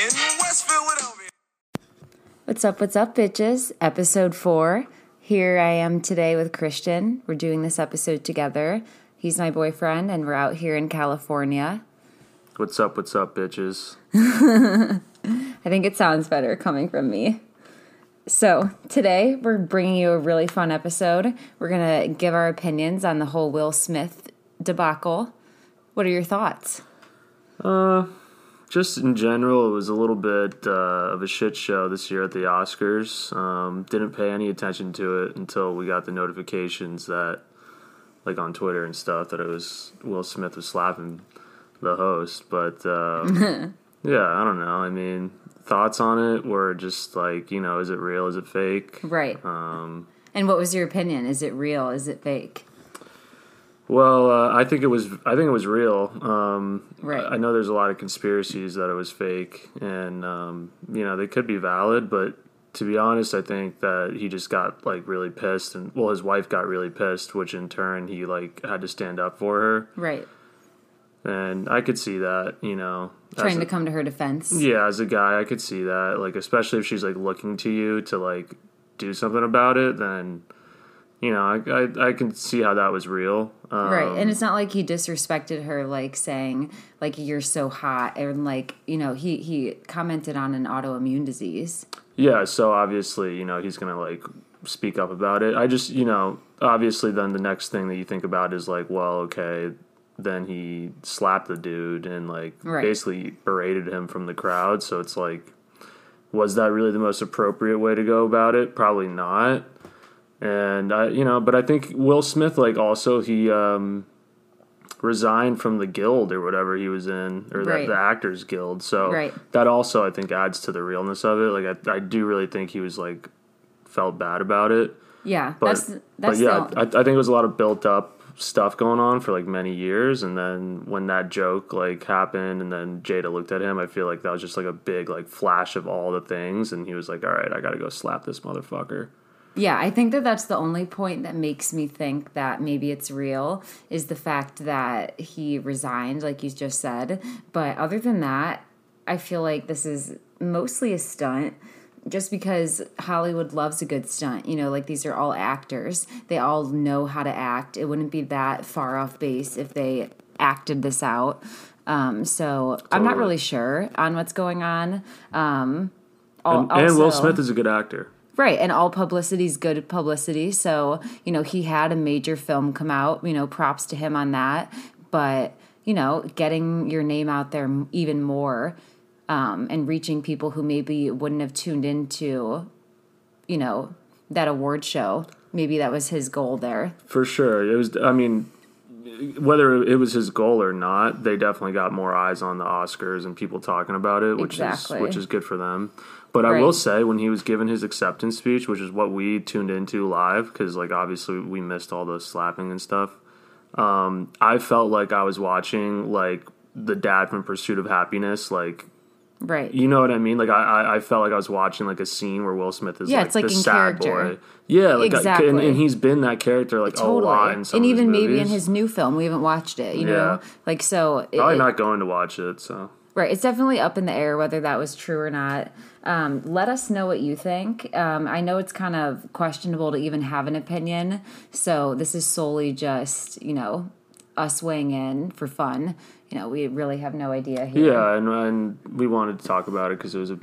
in West Philadelphia. What's up, bitches? Episode 4. Here I am today with Christian. We're doing this episode together. He's my boyfriend, and we're out here in California. What's up, bitches? I think it sounds better coming from me. So today we're bringing you a really fun episode. We're going to give our opinions on the whole Will Smith debacle. What are your thoughts? Just in general, it was a little bit of a shit show this year at the Oscars. Didn't pay any attention to it until we got the notifications that, like on Twitter and stuff, that it was Will Smith was slapping the host. But yeah, I don't know. I mean, thoughts on it were just like, you know, is it real? Is it fake? Right. And what was your opinion? Is it real? Is it fake? Well, I think it was real. Right. I know there's a lot of conspiracies that it was fake, and you know, they could be valid. But to be honest, I think that he just got like really pissed, and well, his wife got really pissed, which in turn he like had to stand up for her. Right. And I could see that, you know, trying to come to her defense. Yeah, as a guy, I could see that. Like, especially if she's like looking to you to like do something about it, then. You know, I can see how that was real. Right, and it's not like he disrespected her, like, saying, like, you're so hot, and, like, you know, he commented on an autoimmune disease. Yeah, so obviously, you know, he's going to, like, speak up about it. I just, you know, obviously then the next thing that you think about is, like, well, okay, then he slapped the dude and, like, right. Basically berated him from the crowd, so it's like, was that really the most appropriate way to go about it? Probably not. And, you know, but I think Will Smith, like, also he resigned from the guild or whatever he was in, or right. the Actors Guild. So right. that also, I think, adds to the realness of it. Like, I do really think he was, like, felt bad about it. Yeah. But, I think it was a lot of built up stuff going on for, like, many years. And then when that joke, like, happened and then Jada looked at him, I feel like that was just, like, a big, like, flash of all the things. And he was like, all right, I got to go slap this motherfucker. Yeah, I think that that's the only point that makes me think that maybe it's real is the fact that he resigned, like you just said. But other than that, I feel like this is mostly a stunt just because Hollywood loves a good stunt. You know, like these are all actors. They all know how to act. It wouldn't be that far off base if they acted this out. So totally. I'm not really sure on what's going on. And Will Smith is a good actor. Right, and all publicity is good publicity. So, you know, he had a major film come out, you know, props to him on that. But, you know, getting your name out there even more and reaching people who maybe wouldn't have tuned into, you know, that award show. Maybe that was his goal there. For sure. It was, I mean, whether it was his goal or not, they definitely got more eyes on the Oscars and people talking about it, which exactly. which is good for them. But right. I will say, when he was given his acceptance speech, which is what we tuned into live, because, like, obviously we missed all the slapping and stuff, I felt like I was watching, like, the dad from Pursuit of Happiness, like... Right. You know what I mean? Like, I felt like I was watching, like, a scene where Will Smith is, yeah, like, it's like the in sad character. Boy. Yeah, like, exactly. And he's been that character, like, totally. A lot in some and of even maybe movies. In his new film. We haven't watched it, you yeah. know? Like, so... Probably not going to watch it, so... Right, it's definitely up in the air whether that was true or not. Let us know what you think. I know it's kind of questionable to even have an opinion, so this is solely just, you know, us weighing in for fun. You know, we really have no idea here. Yeah, and we wanted to talk about it because it was a,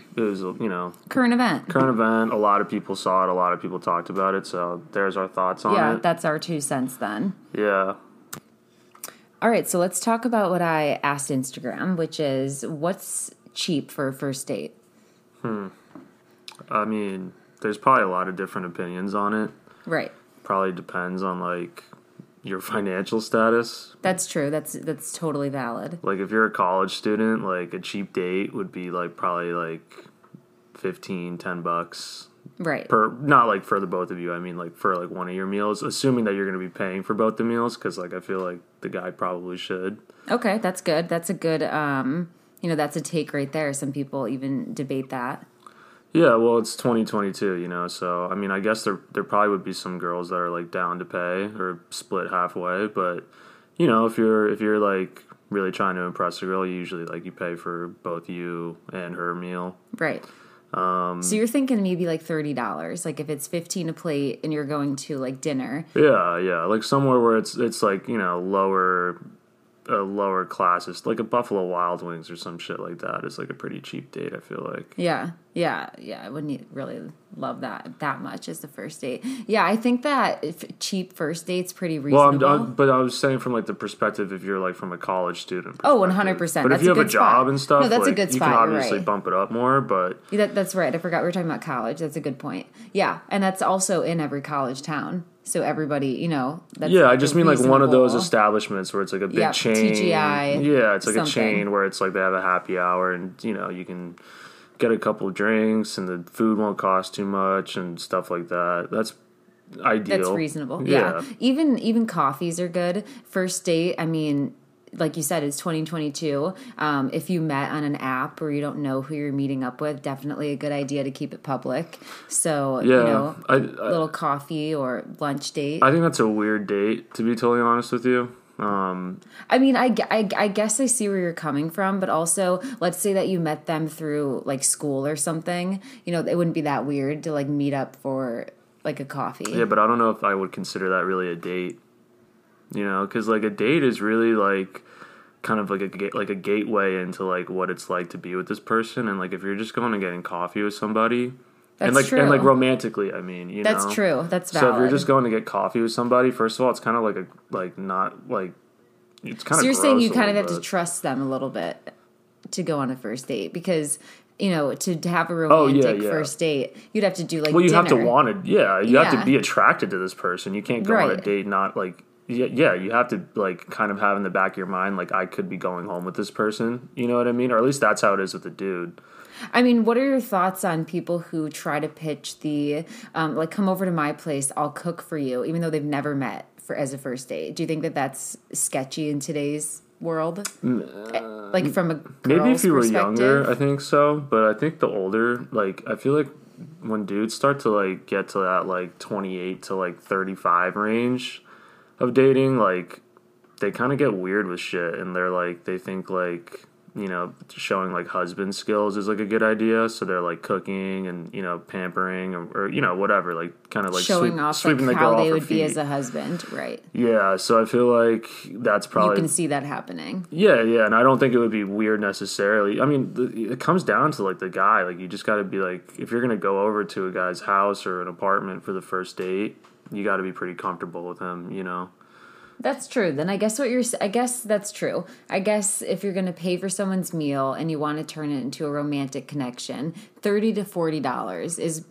you know... Current event. A lot of people saw it. A lot of people talked about it, so there's our thoughts on it. Yeah, that's our 2 cents then. Yeah. All right, so let's talk about what I asked Instagram, which is what's cheap for a first date? I mean, there's probably a lot of different opinions on it. Right. Probably depends on, like, your financial status. That's true. That's totally valid. Like, if you're a college student, like, a cheap date would be, like, probably, like, $10 Right. Not, like, for the both of you. I mean, like, for, like, one of your meals, assuming that you're going to be paying for both the meals because, like, I feel like the guy probably should. Okay, that's good. That's a good, you know, that's a take right there. Some people even debate that. Yeah, well, it's 2022, you know, so, I mean, I guess there probably would be some girls that are, like, down to pay or split halfway, but, you know, if you're like... really trying to impress a girl, you usually, like, you pay for both you and her meal. Right. So you're thinking maybe, like, $30. Like, if it's $15 a plate and you're going to, like, dinner. Yeah, yeah. Like, somewhere where it's like, you know, lower classes, like a Buffalo Wild Wings or some shit like that is, like, a pretty cheap date, I feel like. Yeah, yeah, yeah. I wouldn't really love that much as the first date. Yeah, I think that cheap first date's pretty reasonable. Well, but I was saying from, like, the perspective if you're, like, from a college student perspective. Oh, 100%. But if you have a job and stuff, no, that's like, a good spot. You can obviously bump it up more, but... That's right. I forgot we were talking about college. That's a good point. Yeah, and that's also in every college town. So everybody, you know. That's yeah, I just mean like one of those establishments where it's like a big chain. TGI. Yeah, it's like something. A chain where it's like they have a happy hour and, you know, you can get a couple of drinks and the food won't cost too much and stuff like that. That's ideal. That's reasonable. Yeah. Even coffees are good. First date, I mean... Like you said, it's 2022. If you met on an app or you don't know who you're meeting up with, definitely a good idea to keep it public. So, yeah, you know, little coffee or lunch date. I think that's a weird date, to be totally honest with you. I mean, I guess I see where you're coming from, but also let's say that you met them through, like, school or something. You know, it wouldn't be that weird to, like, meet up for, like, a coffee. Yeah, but I don't know if I would consider that really a date. You know, because, like, a date is really, like, kind of like a gateway into, like, what it's like to be with this person. And, like, if you're just going and getting coffee with somebody. That's true. And, like, romantically, I mean, you know. That's true. That's valid. So if you're just going to get coffee with somebody, first of all, it's kind of like a, like, not, like, it's kind of gross. So you're saying you kind of have to trust them a little bit to go on a first date because... You know, to have a romantic first date, you'd have to do, like, well, you dinner. Have to want to, yeah. You have to be attracted to this person. You can't go on a date not, like, yeah, you have to, like, kind of have in the back of your mind, like, I could be going home with this person. You know what I mean? Or at least that's how it is with the dude. I mean, what are your thoughts on people who try to pitch the, like, come over to my place, I'll cook for you, even though they've never met as a first date? Do you think that that's sketchy in today's world? Like, from a girl's maybe if you were younger, I think so. But I think the older, like, I feel like when dudes start to, like, get to that, like, 28 to, like, 35 range of dating, like, they kind of get weird with shit. And they're, like, they think, like, you know, showing, like, husband skills is, like, a good idea. So they're, like, cooking and, you know, pampering or you know, whatever. Like, kind of, like, showing off, like, how they would be as a husband, right? Yeah, so I feel like that's probably... You can see that happening. Yeah, yeah, and I don't think it would be weird necessarily. I mean, it comes down to, like, the guy. Like, you just got to be, like, if you're going to go over to a guy's house or an apartment for the first date, you got to be pretty comfortable with him, you know? That's true. Then I guess that's true. I guess if you're going to pay for someone's meal and you want to turn it into a romantic connection, $30 to $40 is,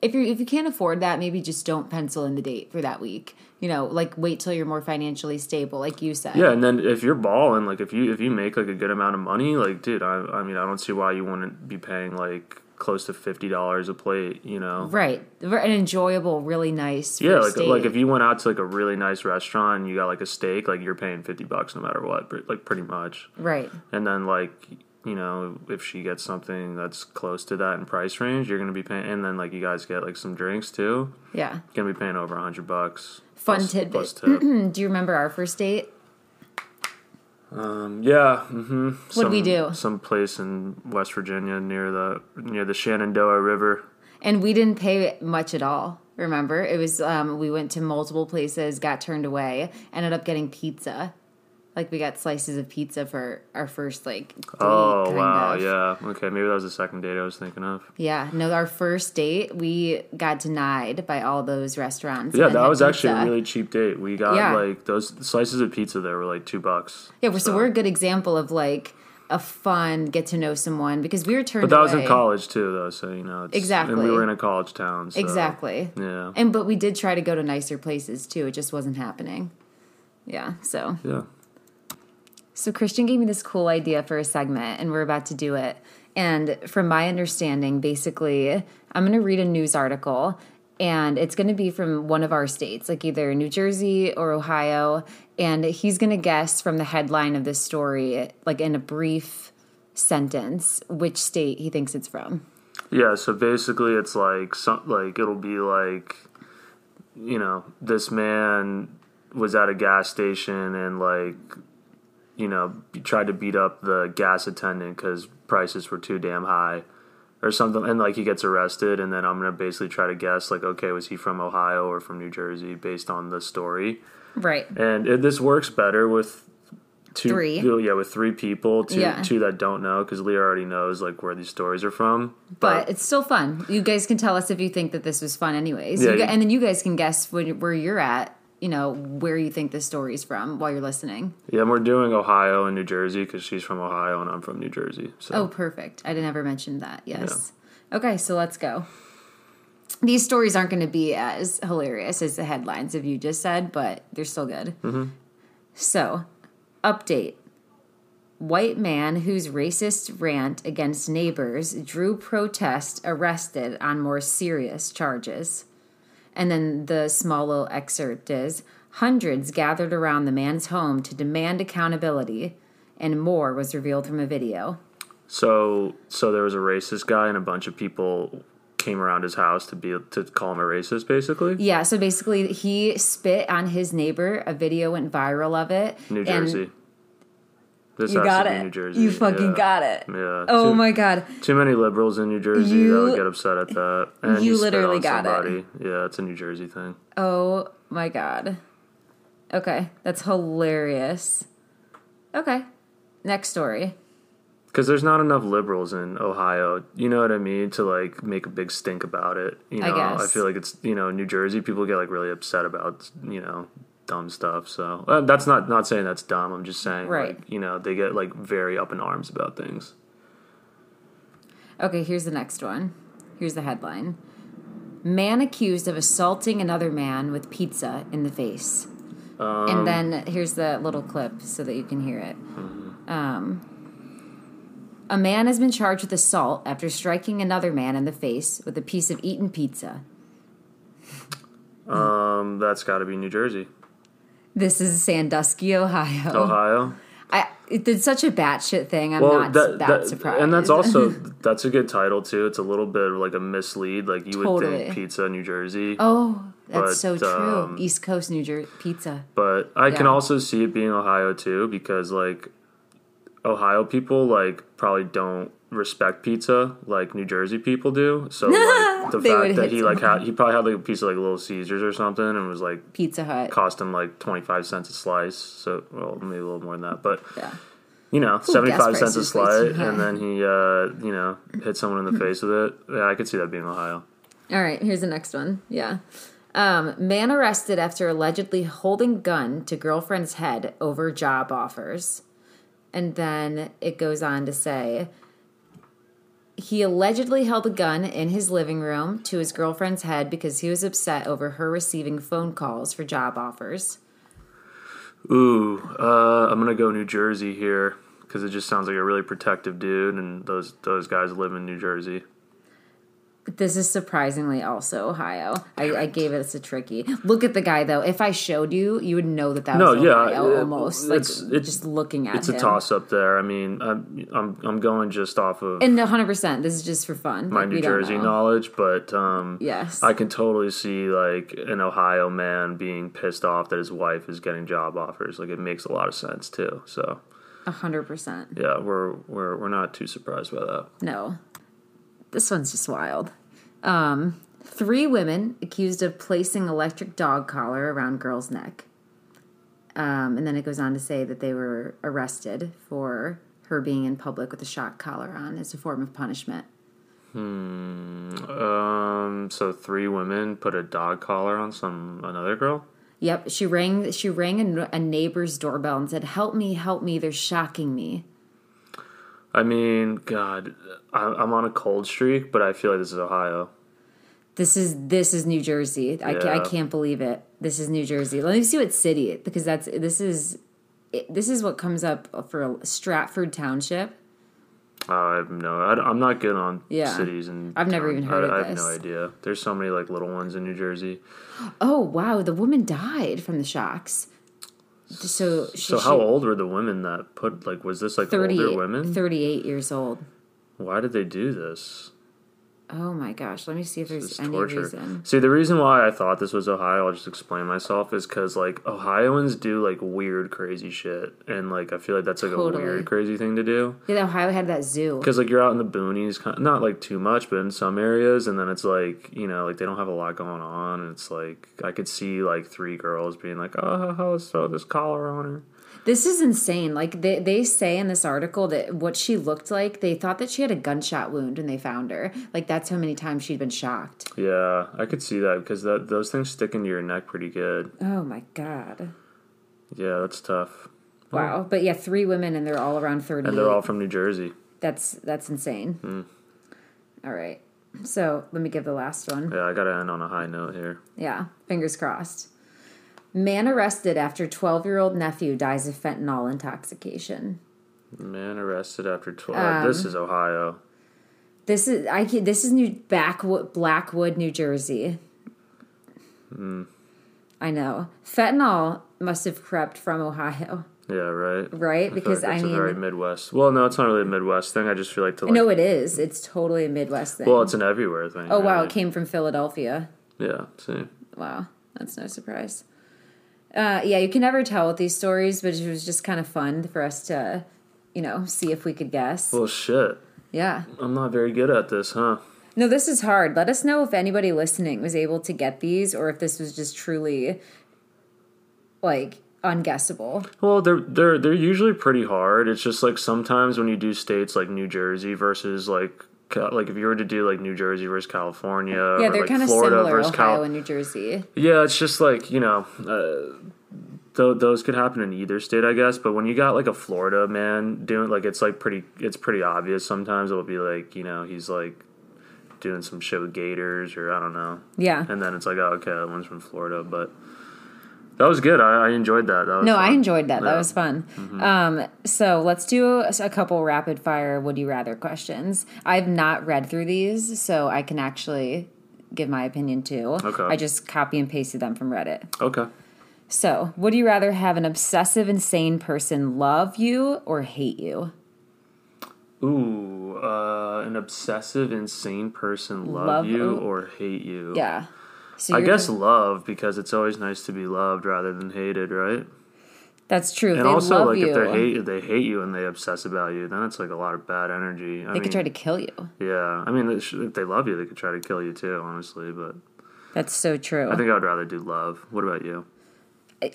if you can't afford that, maybe just don't pencil in the date for that week. You know, like, wait till you're more financially stable, like you said. Yeah, and then if you're balling, like, if you make, like, a good amount of money, like, dude, I mean, I don't see why you wouldn't be paying, like, close to $50 a plate, you know? Right. An enjoyable, really nice first date. Yeah, like if you went out to, like, a really nice restaurant and you got, like, a steak, like, you're paying $50 no matter what, like, pretty much. Right. And then, like, you know, if she gets something that's close to that in price range, you're going to be paying, and then, like, you guys get, like, some drinks too. Yeah. You're going to be paying over $100. Fun tidbit. Plus tip. Do you remember our first date? Yeah. Mm-hmm. What'd we do? Some place in West Virginia near the Shenandoah River. And we didn't pay much at all. Remember, it was we went to multiple places, got turned away, ended up getting pizza. Like, we got slices of pizza for our first, like, date. Oh, wow, yeah. Okay, maybe that was the second date I was thinking of. Yeah, no, our first date, we got denied by all those restaurants. Yeah, that was actually a really cheap date. We got, like, those slices of pizza there were, like, $2. Yeah, so we're a good example of, like, a fun get-to-know someone, because we were turned away. But that was in college, too, though, so, you know. Exactly. And we were in a college town, so. Exactly. Yeah. But we did try to go to nicer places, too. It just wasn't happening. Yeah, so. Yeah. So Christian gave me this cool idea for a segment, and we're about to do it. And from my understanding, basically, I'm going to read a news article, and it's going to be from one of our states, like either New Jersey or Ohio, and he's going to guess from the headline of this story, like in a brief sentence, which state he thinks it's from. Yeah, so basically it's like, it'll be like, you know, this man was at a gas station and, like... you know, tried to beat up the gas attendant because prices were too damn high or something. And, like, he gets arrested, and then I'm going to basically try to guess, like, okay, was he from Ohio or from New Jersey based on the story? Right. And this works better with three people, two that don't know, because Leah already knows, like, where these stories are from. But it's still fun. You guys can tell us if you think that this was fun anyways. Yeah, and then you guys can guess where you're at, you know, where you think the story's from while you're listening. Yeah, and we're doing Ohio and New Jersey because she's from Ohio and I'm from New Jersey. So. Oh, perfect. I never mentioned that. Yes. Yeah. Okay, so let's go. These stories aren't going to be as hilarious as the headlines of you just said, but they're still good. Mm-hmm. So, update. White man whose racist rant against neighbors drew protest arrested on more serious charges. And then the small little excerpt is, hundreds gathered around the man's home to demand accountability, and more was revealed from a video. So there was a racist guy and a bunch of people came around his house to call him a racist, basically? Yeah, so basically he spit on his neighbor. A video went viral of it. New Jersey. This you got it. New Jersey. You fucking got it. Yeah. Oh, my God. Too many liberals in New Jersey that would get upset at that. And you literally got somebody. It. Yeah, it's a New Jersey thing. Oh, my God. Okay, that's hilarious. Okay, next story. Because there's not enough liberals in Ohio, you know what I mean, to, like, make a big stink about it. You know, I feel like it's, you know, New Jersey, people get, like, really upset about, you know, dumb stuff. So that's not saying that's dumb. I'm just saying, right. Like, you know, they get, like, very up in arms about things. Okay, here's the next one. Here's the headline. Man accused of assaulting another man with pizza in the face. And then here's the little clip so that you can hear it. Mm-hmm. A man has been charged with assault after striking another man in the face with a piece of eaten pizza. That's got to be New Jersey. This is Sandusky, Ohio. Ohio? It did such a batshit thing. I'm not that surprised. And that's also, that's a good title, too. It's a little bit of, like, a mislead. Like, you would think pizza, New Jersey. Oh, that's so true. East Coast, New Jersey, pizza. But I can also see it being Ohio, too, because, like, Ohio people, like, probably don't respect pizza like New Jersey people do. So, like, the fact that he probably had, like, a piece of, like, Little Caesars or something and was, like, Pizza Hut. Cost him, like, 25 cents a slice. So, well, maybe a little more than that. But, you know, 75 cents a slice. And then he, you know, hit someone in the face with it. Yeah, I could see that being Ohio. All right. Here's the next one. Yeah. Man arrested after allegedly holding gun to girlfriend's head over job offers. And then it goes on to say, he allegedly held a gun in his living room to his girlfriend's head because he was upset over her receiving phone calls for job offers. Ooh, I'm going to go New Jersey here because it just sounds like a really protective dude, and those guys live in New Jersey. This is surprisingly also Ohio. I gave it a tricky. Look at the guy, though. If I showed you, you would know that was Ohio almost. It's just looking at him. It's a toss-up there. I mean, I'm going just off of... And 100%. This is just for fun. My New Jersey knowledge, but yes. I can totally see, like, an Ohio man being pissed off that his wife is getting job offers. Like, it makes a lot of sense, too, so... 100%. Yeah, we're not too surprised by that. No. This one's just wild. Three women accused of placing electric dog collar around girl's neck. And then it goes on to say that they were arrested for her being in public with a shock collar on as a form of punishment. So three women put a dog collar on another girl? Yep. She rang a neighbor's doorbell and said, help me, they're shocking me. I mean, God, I'm on a cold streak, but I feel like this is Ohio. This is New Jersey. I can't believe it. This is New Jersey. Let me see what city, because this is what comes up for Stratford Township. Oh, no, I'm not good on cities. And I've never even heard of this. I have no idea. There's so many, like, little ones in New Jersey. Oh, wow, the woman died from the shocks. So how old were the women that put, like, was this, like, older women? 38 years old. Why did they do this? Oh my gosh, let me see if there's any reason. See, the reason why I thought this was Ohio, I'll just explain myself, is because, like, Ohioans do, like, weird, crazy shit. And, like, I feel like that's, like, a weird, crazy thing to do. Yeah, Ohio had that zoo. Because, like, you're out in the boonies, not, like, too much, but in some areas. And then it's, like, you know, like, they don't have a lot going on. And it's, like, I could see, like, three girls being like, oh, let's throw this collar on her. This is insane. Like, they say in this article that what she looked like, they thought that she had a gunshot wound when they found her. Like, that's how many times she'd been shocked. Yeah, I could see that because those things stick into your neck pretty good. Oh, my God. Yeah, that's tough. Wow. But, yeah, three women, and they're all around 30. And they're all from New Jersey. That's insane. Mm. All right. So, let me give the last one. Yeah, I got to end on a high note here. Yeah, fingers crossed. Man arrested after 12-year-old nephew dies of fentanyl intoxication. Man arrested after 12. This is Ohio. This is Blackwood, New Jersey. Mm. I know. Fentanyl must have crept from Ohio. Yeah, right. Right? Because I mean, it's a very Midwest. Well, no, it's not really a Midwest thing. I just feel like to. Like, no, it is. It's totally a Midwest thing. Well, it's an everywhere thing. Oh, right? Wow! It came from Philadelphia. Yeah. See. Wow. That's no surprise. Yeah, you can never tell with these stories, but it was just kind of fun for us to, you know, see if we could guess. Well, shit. Yeah. I'm not very good at this, huh? No, this is hard. Let us know if anybody listening was able to get these or if this was just truly, like, unguessable. Well, they're usually pretty hard. It's just, like, sometimes when you do states like New Jersey versus, like if you were to do like New Jersey versus California, yeah, they're like kind of similar, Ohio and New Jersey. Yeah, it's just like, you know, those could happen in either state, I guess. But when you got like a Florida man doing like it's pretty obvious. Sometimes it'll be like, you know, he's like doing some shit with gators or I don't know. Yeah, and then it's like, oh, okay, that one's from Florida, but. That was good. I enjoyed that. I enjoyed that. Yeah. That was fun. Mm-hmm. So let's do a couple rapid fire would you rather questions. I've not read through these, so I can actually give my opinion too. Okay. I just copy and pasted them from Reddit. Okay. So would you rather have an obsessive, insane person love you or hate you? Ooh, an obsessive, insane person love you or hate you? Yeah. So I guess love, because it's always nice to be loved rather than hated, right? That's true. And they also, love like, you. If they hate you and they obsess about you, then it's, like, a lot of bad energy. They could try to kill you. Yeah. I mean, if they love you, they could try to kill you, too, honestly. But that's so true. I think I would rather do love. What about you?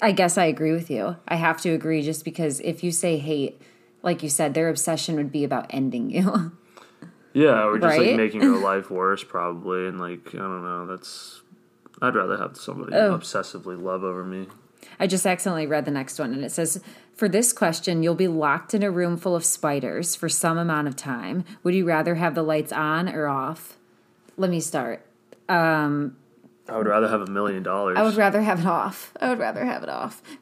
I guess I agree with you. I have to agree just because if you say hate, like you said, their obsession would be about ending you. Yeah, or just, right? Like, making your life worse, probably. And, like, I don't know, that's... I'd rather have somebody obsessively love over me. I just accidentally read the next one, and it says, for this question, you'll be locked in a room full of spiders for some amount of time. Would you rather have the lights on or off? Let me start. I would rather have $1 million. I would rather have it off.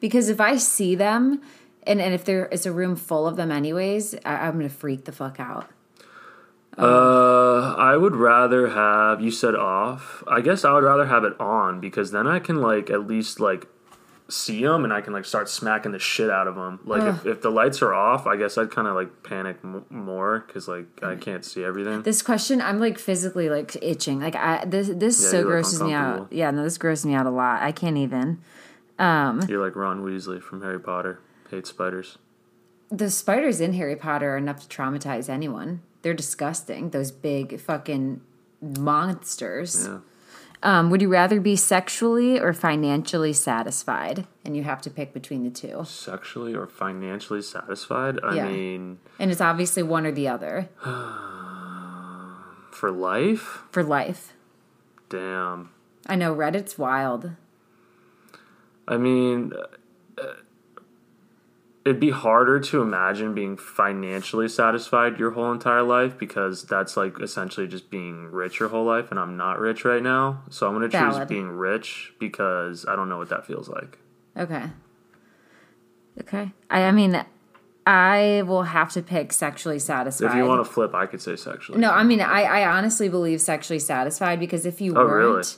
Because if I see them, and if there is a room full of them anyways, I'm going to freak the fuck out. I would rather have, you said off, I guess I would rather have it on because then I can like at least like see them and I can like start smacking the shit out of them. Like if the lights are off, I guess I'd kind of like panic more because like I can't see everything. This question, I'm like physically like itching. Like this so grosses me out. Yeah, no, this grosses me out a lot. I can't even. You're like Ron Weasley from Harry Potter. Hate spiders. The spiders in Harry Potter are enough to traumatize anyone. They're disgusting, those big fucking monsters. Yeah. Would you rather be sexually or financially satisfied? And you have to pick between the two. Sexually or financially satisfied? I mean... And it's obviously one or the other. For life? For life. Damn. I know, Reddit's wild. I mean... It'd be harder to imagine being financially satisfied your whole entire life because that's, like, essentially just being rich your whole life, and I'm not rich right now. So I'm going to choose being rich because I don't know what that feels like. Okay. I mean, I will have to pick sexually satisfied. If you want to flip, I could say sexually. No, I mean, I honestly believe sexually satisfied because if you weren't,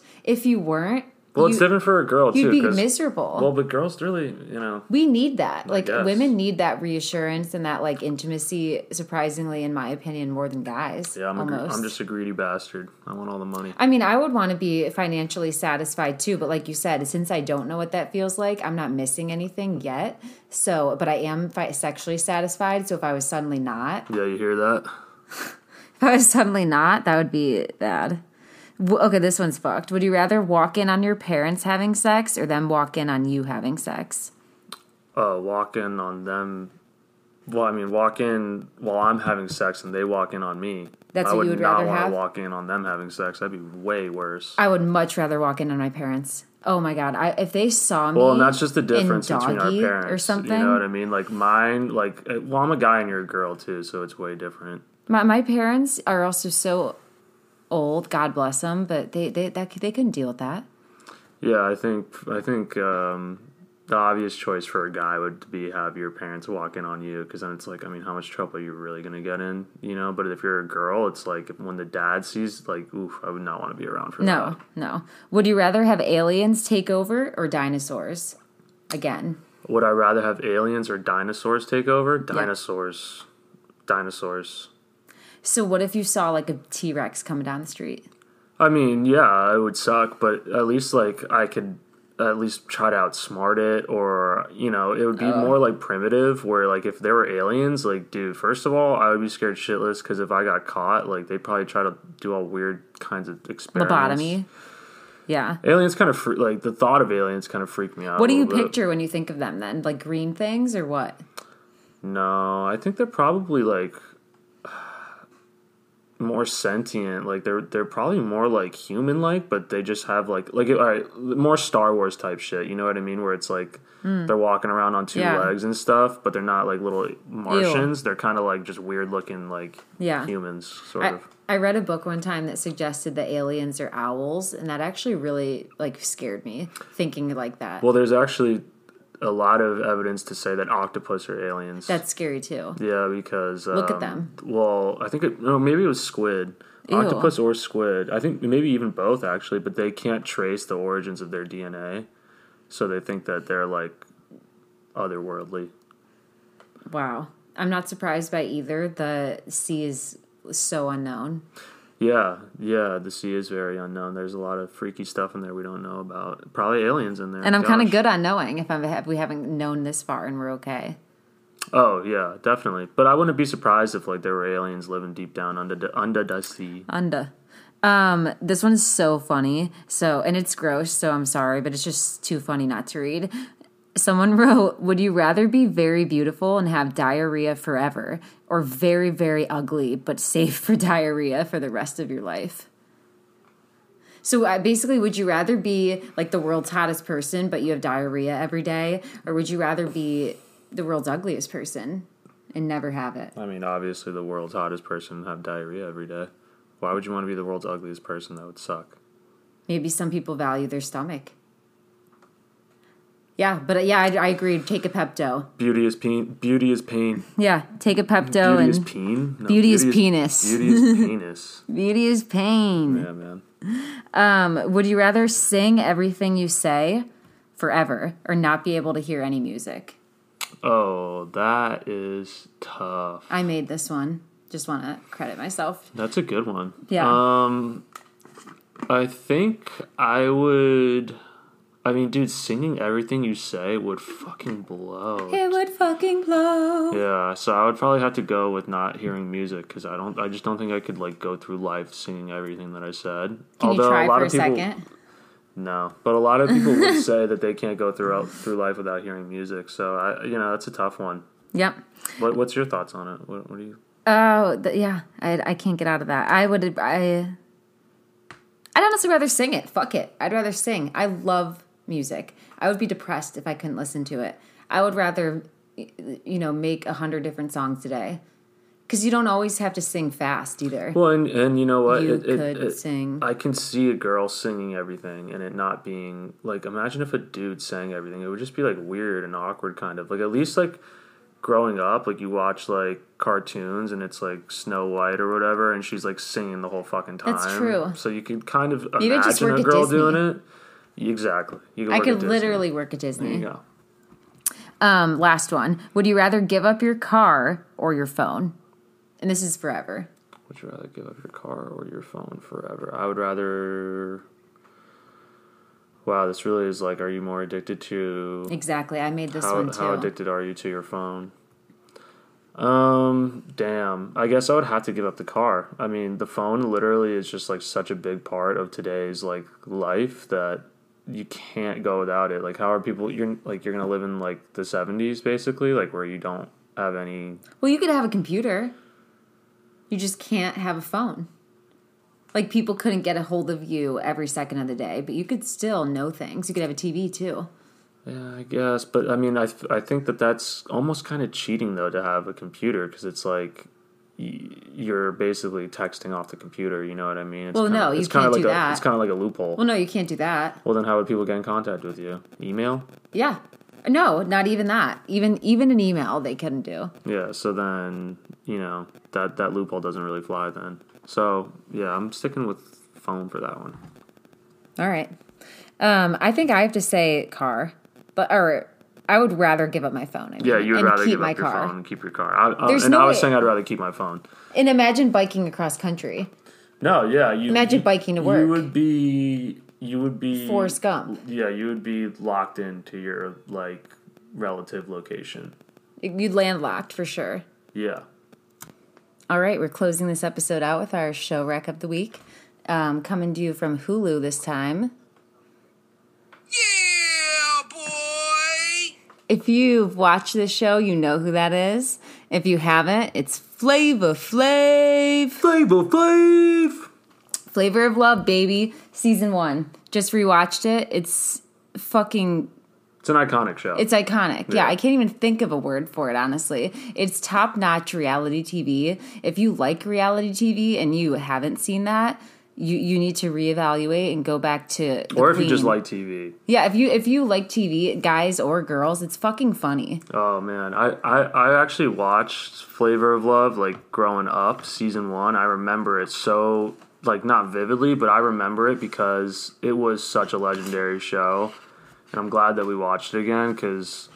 Well, it's different for a girl, too. You'd be miserable. Well, but girls really, you know. We need that. Like, women need that reassurance and that, like, intimacy, surprisingly, in my opinion, more than guys. Yeah, I'm just a greedy bastard. I want all the money. I mean, I would want to be financially satisfied, too. But like you said, since I don't know what that feels like, I'm not missing anything yet. So, but I am sexually satisfied. So if I was suddenly not. Yeah, you hear that? If I was suddenly not, that would be bad. Okay, this one's fucked. Would you rather walk in on your parents having sex or them walk in on you having sex? Walk in on them. Well, I mean, walk in while I'm having sex and they walk in on me. That's what you would rather have? I would not want to walk in on them having sex. That'd be way worse. I would much rather walk in on my parents. Oh, my God. If they saw me. Well, and that's just the difference between our parents. Or something. You know what I mean? Like, mine, like, well, I'm a guy and you're a girl, too, so it's way different. My parents are also so old, God bless them, but they couldn't deal with that. Yeah, I think the obvious choice for a guy would be have your parents walk in on you, because then it's like, I mean, how much trouble are you really going to get in, you know? But if you're a girl, it's like when the dad sees, like, oof, I would not want to be around for that. No. Would you rather have aliens take over or dinosaurs? Again. Would I rather have aliens or dinosaurs take over? Dinosaurs. Yep. Dinosaurs. So what if you saw, like, a T-Rex coming down the street? I mean, yeah, it would suck, but at least, like, I could at least try to outsmart it, or, you know, it would be more, like, primitive, where, like, if there were aliens, like, dude, first of all, I would be scared shitless, because if I got caught, like, they'd probably try to do all weird kinds of experiments. Lobotomy. Yeah. Aliens kind of, the thought of aliens kind of freaked me out. What do you picture when you think of them, then? Like, green things, or what? No, I think they're probably, like, more sentient, like they're probably more like human-like, but they just have like all right, more Star Wars type shit. You know what I mean? Where it's like they're walking around on two legs and stuff, but they're not like little Martians. Ew. They're kind of like just weird-looking like humans, sort of. I read a book one time that suggested that aliens are owls, and that actually really like scared me thinking like that. Well, there's actually a lot of evidence to say that octopus are aliens. That's scary too. Yeah, because look at them. Well, I think maybe it was squid. Ew. Octopus or squid. I think maybe even both actually, but they can't trace the origins of their DNA. So they think that they're like otherworldly. Wow. I'm not surprised by either. The sea is so unknown. Yeah, the sea is very unknown. There's a lot of freaky stuff in there we don't know about. Probably aliens in there. And I'm kind of good on knowing if we haven't known this far and we're okay. Oh, yeah, definitely. But I wouldn't be surprised if, like, there were aliens living deep down under the sea. Under. This one's so funny. So, and it's gross, so I'm sorry, but it's just too funny not to read. Someone wrote, would you rather be very beautiful and have diarrhea forever or very, very ugly but safe for diarrhea for the rest of your life? So basically, would you rather be like the world's hottest person but you have diarrhea every day, or would you rather be the world's ugliest person and never have it? I mean, obviously the world's hottest person and have diarrhea every day. Why would you want to be the world's ugliest person? That would suck. Maybe some people value their stomach. Yeah, but yeah, I agree. Take a Pepto. Beauty is pain. Beauty is pain. Yeah, take a Pepto. Beauty is pain? No, beauty is penis. Beauty is penis. Beauty is pain. Yeah, man. Would you rather sing everything you say forever or not be able to hear any music? Oh, that is tough. I made this one. Just want to credit myself. That's a good one. Yeah. I think I would... I mean, dude, singing everything you say would fucking blow. It would fucking blow. Yeah, so I would probably have to go with not hearing music, because I just don't think I could, like, go through life singing everything that I said. Although you try a lot for of people, a second? No, but a lot of people would say that they can't go through life without hearing music, so, that's a tough one. Yep. What's your thoughts on it? What do you... Oh, yeah, I can't get out of that. I'd honestly rather sing it. Fuck it. I'd rather sing. I love music. I would be depressed if I couldn't listen to it. I would rather, make 100 different songs a day, because you don't always have to sing fast either. Well, and you know what? You could sing. I can see a girl singing everything and it not being like. Imagine if a dude sang everything. It would just be like weird and awkward, kind of. Like at least like growing up, like you watch like cartoons and it's like Snow White or whatever, and she's like singing the whole fucking time. That's true. So you could kind of imagine a girl doing it. Exactly. You can I could literally work at Disney. There you go. Last one. Would you rather give up your car or your phone? And this is forever. Would you rather give up your car or your phone forever? I would rather... Wow, this really is like, are you more addicted to... Exactly, I made this one too. How addicted are you to your phone? Damn. I guess I would have to give up the car. I mean, the phone literally is just like such a big part of today's like life that you can't go without it. Like, how are people... You're going to live in like the 70s basically, like where you don't have any... Well, you could have a computer. You just can't have a phone. Like, people couldn't get a hold of you every second of the day, but you could still know things. You could have a TV, too. Yeah, I guess. But, I mean, I think that that's almost kind of cheating, though, to have a computer, because it's like you're basically texting off the computer, you know what I mean? It's you can't do that. It's kind of like a loophole. Well, no, you can't do that. Well, then how would people get in contact with you? Email? Yeah. No, not even that. Even an email they couldn't do. Yeah, so then, you know, that loophole doesn't really fly then. So, yeah, I'm sticking with phone for that one. All right. I think I have to say car, or I would rather give up my phone. I mean, yeah, you'd rather give up your phone and keep your car. I was saying I'd rather keep my phone. And imagine biking across country. No, yeah. Imagine biking to work. You would be Forrest Gump. Yeah, you would be locked into your, like, relative location. You'd landlocked for sure. Yeah. All right, we're closing this episode out with our show wreck of the week. Coming to you from Hulu this time. Yeah, boy! If you've watched this show, you know who that is. If you haven't, it's Flavor Flav. Flavor Flav! Flavor of Love, baby. Season 1. Just rewatched it. It's fucking... It's an iconic show. It's iconic. Yeah, I can't even think of a word for it, honestly. It's top-notch reality TV. If you like reality TV and you haven't seen that, you need to reevaluate and go back to the Or if Queen. You just like TV. Yeah, if you like TV, guys or girls, it's fucking funny. Oh, man. I actually watched Flavor of Love, like, growing up, Season 1. I remember it so... Like, not vividly, but I remember it because it was such a legendary show. And I'm glad that we watched it again because,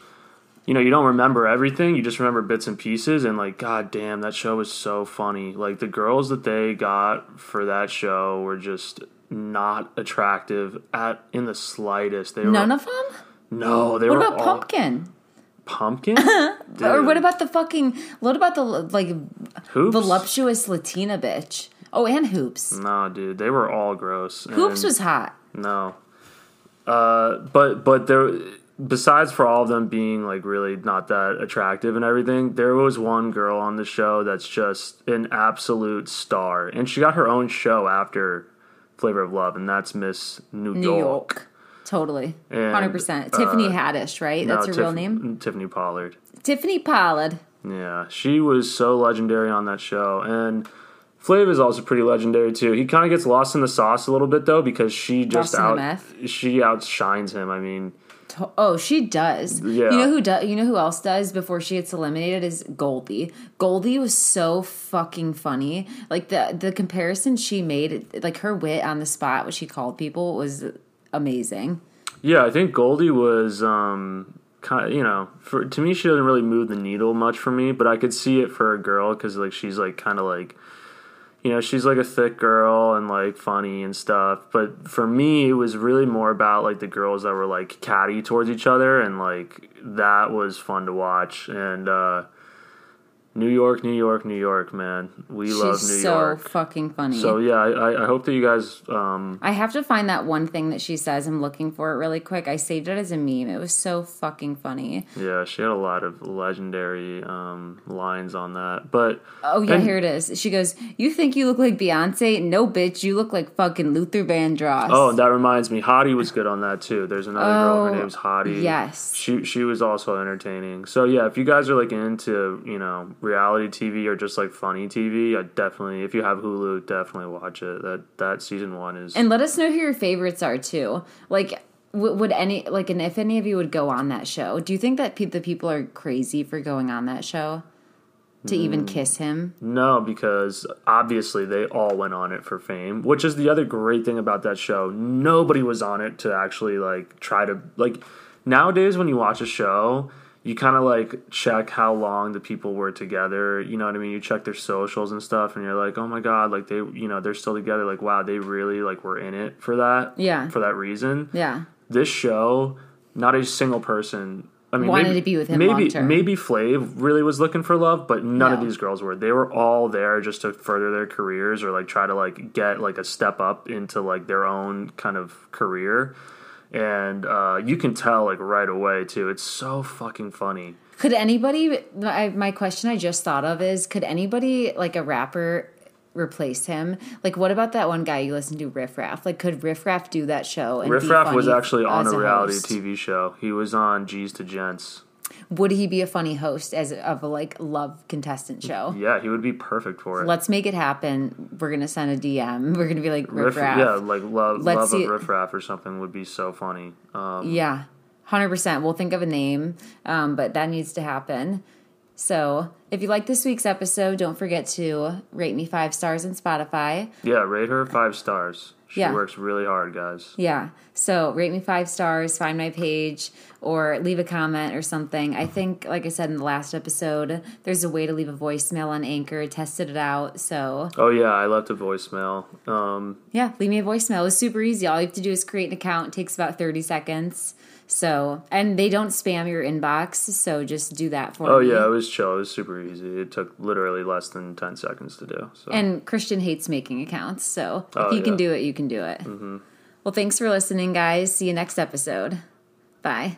you know, you don't remember everything. You just remember bits and pieces. And, like, god damn, that show was so funny. Like, the girls that they got for that show were just not attractive in the slightest. None of them? No, they were all... What about Pumpkin? Pumpkin? Or what about the fucking... What about the, like, Hoops? Voluptuous Latina bitch? Oh, and Hoops. No, dude. They were all gross. Hoops was hot. No. But there, besides for all of them being, like, really not that attractive and everything, there was one girl on the show that's just an absolute star. And she got her own show after Flavor of Love, and that's Miss New York. Totally. And, 100%. Tiffany Haddish, right? That's her real name? Tiffany Pollard. Tiffany Pollard. Yeah. She was so legendary on that show. And... Flav is also pretty legendary, too. He kind of gets lost in the sauce a little bit, though, because she outshines him. I mean... Oh, she does. Yeah. You know who else does before she gets eliminated is Goldie. Goldie was so fucking funny. Like, the comparison she made, like, her wit on the spot, what she called people, was amazing. Yeah, I think Goldie was... Kind of, you know, to me, she doesn't really move the needle much for me, but I could see it for a girl, because, like, she's, like, kind of, like... You know, she's, like, a thick girl and, like, funny and stuff. But for me, it was really more about, like, the girls that were, like, catty towards each other. And, like, that was fun to watch. And New York, man. We love New York. She's so fucking funny. So, yeah, I hope that you guys... I have to find that one thing that she says. I'm looking for it really quick. I saved it as a meme. It was so fucking funny. Yeah, she had a lot of legendary lines on that. But oh, yeah, here it is. She goes, "You think you look like Beyonce? No, bitch, you look like fucking Luther Vandross." Oh, that reminds me. Hottie was good on that, too. There's another girl. Her name's Hottie. Yes. She was also entertaining. So, yeah, if you guys are, like, into, you know... reality TV or just like funny TV, I definitely, if you have Hulu, definitely watch it. That Season 1 is. And let us know who your favorites are too. Like, would any like, and if any of you would go on that show? Do you think that the people are crazy for going on that show? to even kiss him? No, because obviously they all went on it for fame, which is the other great thing about that show. Nobody was on it to actually, like, try to, like, nowadays when you watch a show, you kind of, like, check how long the people were together, you know what I mean? You check their socials and stuff, and you're like, oh, my God, like, they, you know, they're still together. Like, wow, they really, like, were in it for that. Yeah. For that reason. Yeah. This show, not a single person wanted to be with him long term. Maybe Flav really was looking for love, but none of these girls were. They were all there just to further their careers or, like, try to, like, get, like, a step up into, like, their own kind of career. And you can tell, like, right away, too. It's so fucking funny. Could anybody – my question I just thought of is, could anybody, like, a rapper – replace him? Like, what about that one guy you listen to, Riff Raff? Like, could Riff Raff do that show? And Riff Raff was actually on a reality TV show. He was on G's to Gents. Would he be a funny host of a, like, love contestant show? Yeah, he would be perfect for it. Let's make it happen. We're gonna send a DM. We're gonna be like, Riff Raff. Yeah, like love of Riff Raff or something would be so funny. 100%. We'll think of a name, but that needs to happen. So, if you like this week's episode, don't forget to rate me 5 stars on Spotify. Yeah, rate her 5 stars. She works really hard, guys. Yeah. So, rate me 5 stars, find my page, or leave a comment or something. I think, like I said in the last episode, there's a way to leave a voicemail on Anchor. Tested it out, so... Oh, yeah, I left a voicemail. Yeah, leave me a voicemail. It was super easy. All you have to do is create an account. It takes about 30 seconds. So, and they don't spam your inbox, so just do that for me. Oh, yeah, it was chill. It was super easy. It took literally less than 10 seconds to do. So. And Christian hates making accounts, so if you can do it, you can do it. Mm-hmm. Well, thanks for listening, guys. See you next episode. Bye.